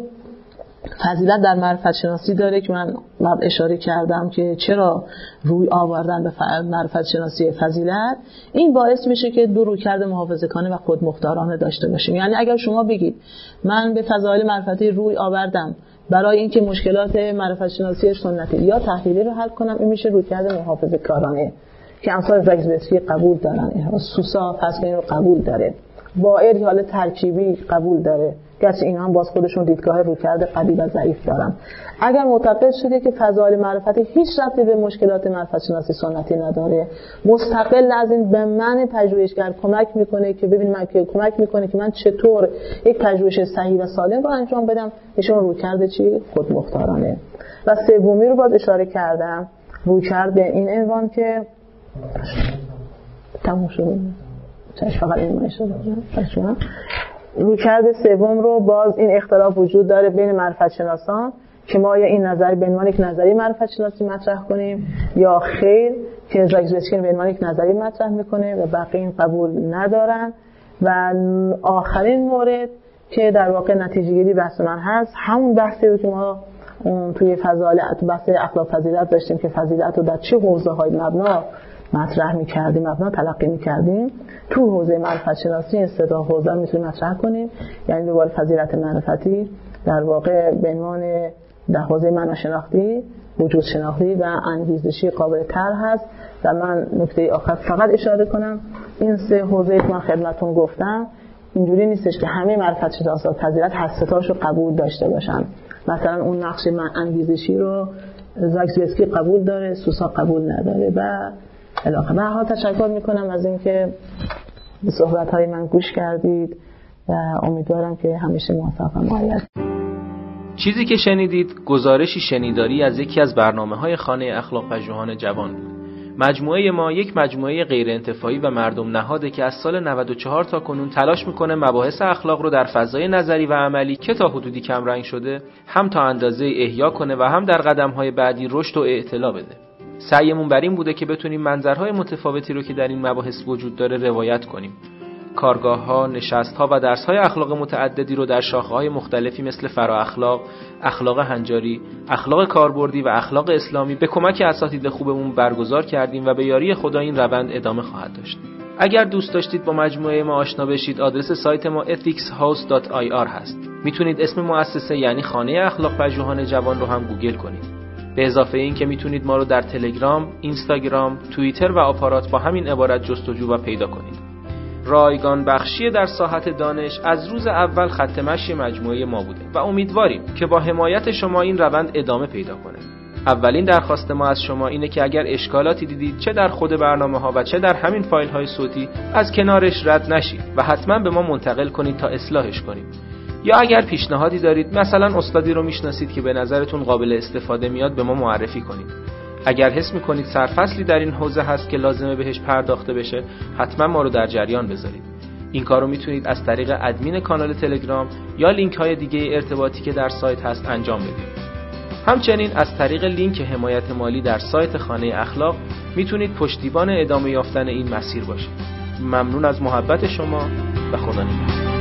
فضیلت در معرفت شناسی داره که من قبل اشاره کردم که چرا روی آوردن به معرفت شناسی فضیلت این باعث میشه که دو رویکرد محافظه‌کانه و خودمختارانه داشته باشیم. یعنی اگر شما بگید من به فضایل معرفتی روی آوردم برای اینکه مشکلات معرفت شناسی سنتی یا تحلیلی رو حل کنم، این میشه رویکرد محافظه‌کارانه. که امثال زگزبسکی قبول دارن، سوسا پس این رو قبول داره، بایر یه حال ترکیبی قبول داره، گرچه اینا هم باز خودشون دیدگاه رویکرد قوی و ضعیف دارن. اگر معتقد شده که فضایل معرفتی هیچ ربطی به مشکلات معرفت شناسی سنتی نداره، مستقل از این به من پژوهشگر کمک میکنه که ببین من که کمک میکنه که من چطور یک پژوهش صحیح و سالم رو انجام بدم. ایشون رویکرد چی؟ خود مختارانه. و سومی رو باز اشاره کردم، رویکرد به این عنوان که تموم شده چشم فقط این ماشه شده. رویکرد سوم رو باز این اختلاف وجود داره بین معرفت شناسان که ما یا این نظری به عنوان یک نظری معرفت شناسی مطرح کنیم یا خیر که زگزبسکی به عنوان یک نظری مطرح میکنه و بقیه این قبول ندارن. و آخرین مورد که در واقع نتیجه گیری بحث من هست، همون بحثی رو که ما توی فضایل بحث اخلاق فضیلت داشتیم که فضیلت رو در چه حوزه‌های مبنا مطرح می‌کردیم، مبنا تلقی می‌کردیم. تو حوزه معرفت شناسی این سه تا حوزه می‌تونیم مطرح کنیم، یعنی به عنوان فضیلت معرفتی در واقع به عنوان در حوزه معنا شناختی، وجود شناختی و انگیزشی قابل تر هست. و من نکته آخر فقط اشاره کنم، این سه حوزه که من خدمتتون گفتم اینجوری نیستش که همه معرفت شناسان فضیلت هسته‌هاشو قبول داشته باشن. مثلا اون نقش انگیزشی رو زگزبسکی قبول داره، سوسا قبول نداره و علاقه. من ها تشکر میکنم از اینکه به صحبت های من گوش کردید و امیدوارم که همیشه موفق و مایل. چیزی که شنیدید گزارشی شنیداری از یکی از برنامه های خانه اخلاقپژوهان جوان بود. مجموعه ما یک مجموعه غیرانتفاعی و مردم نهاده که از سال نود و چهار تا کنون تلاش میکنه مباحث اخلاق رو در فضای نظری و عملی که تا حدودی کمرنگ شده هم تا اندازه احیا کنه و هم در قدم های بعدی رشد و اعتلا بده. سعیمون بر این بوده که بتونیم منظرهای متفاوتی رو که در این مباحث وجود داره روایت کنیم. کارگاه‌ها، نشست‌ها و درس‌های اخلاق متعددی رو در شاخه‌های مختلفی مثل فرااخلاق، اخلاق هنجاری، اخلاق کاربردی و اخلاق اسلامی به کمک اساتید خوبمون برگزار کردیم و به یاری خدا این روند ادامه خواهد داشت. اگر دوست داشتید با مجموعه ما آشنا بشید، آدرس سایت ما ethics house dot i r هست. میتونید اسم مؤسسه یعنی خانه اخلاق‌پژوهان جوان رو هم گوگل کنید. به اضافه این که میتونید ما رو در تلگرام، اینستاگرام، توییتر و آپارات با همین عبارت جستجو و پیدا کنید. رایگان بخشی در ساحت دانش از روز اول خط مشی مجموعه ما بوده و امیدواریم که با حمایت شما این روند ادامه پیدا کنه. اولین درخواست ما از شما اینه که اگر اشکالاتی دیدید چه در خود برنامه‌ها و چه در همین فایل‌های صوتی از کنارش رد نشید و حتما به ما منتقل کنید تا اصلاحش کنیم. یا اگر پیشنهادی دارید، مثلا استادی رو میشناسید که به نظرتون قابل استفاده میاد، به ما معرفی کنید. اگر حس میکنید سرفصلی در این حوزه هست که لازمه بهش پرداخته بشه، حتما ما رو در جریان بذارید. این کار رو میتونید از طریق ادمین کانال تلگرام یا لینک های دیگه ارتباطی که در سایت هست انجام بدید. همچنین از طریق لینک حمایت مالی در سایت خانه اخلاق میتونید پشتیبان ادامه یافتن این مسیر باشید. ممنون از محبت شما و خدا نگهدار.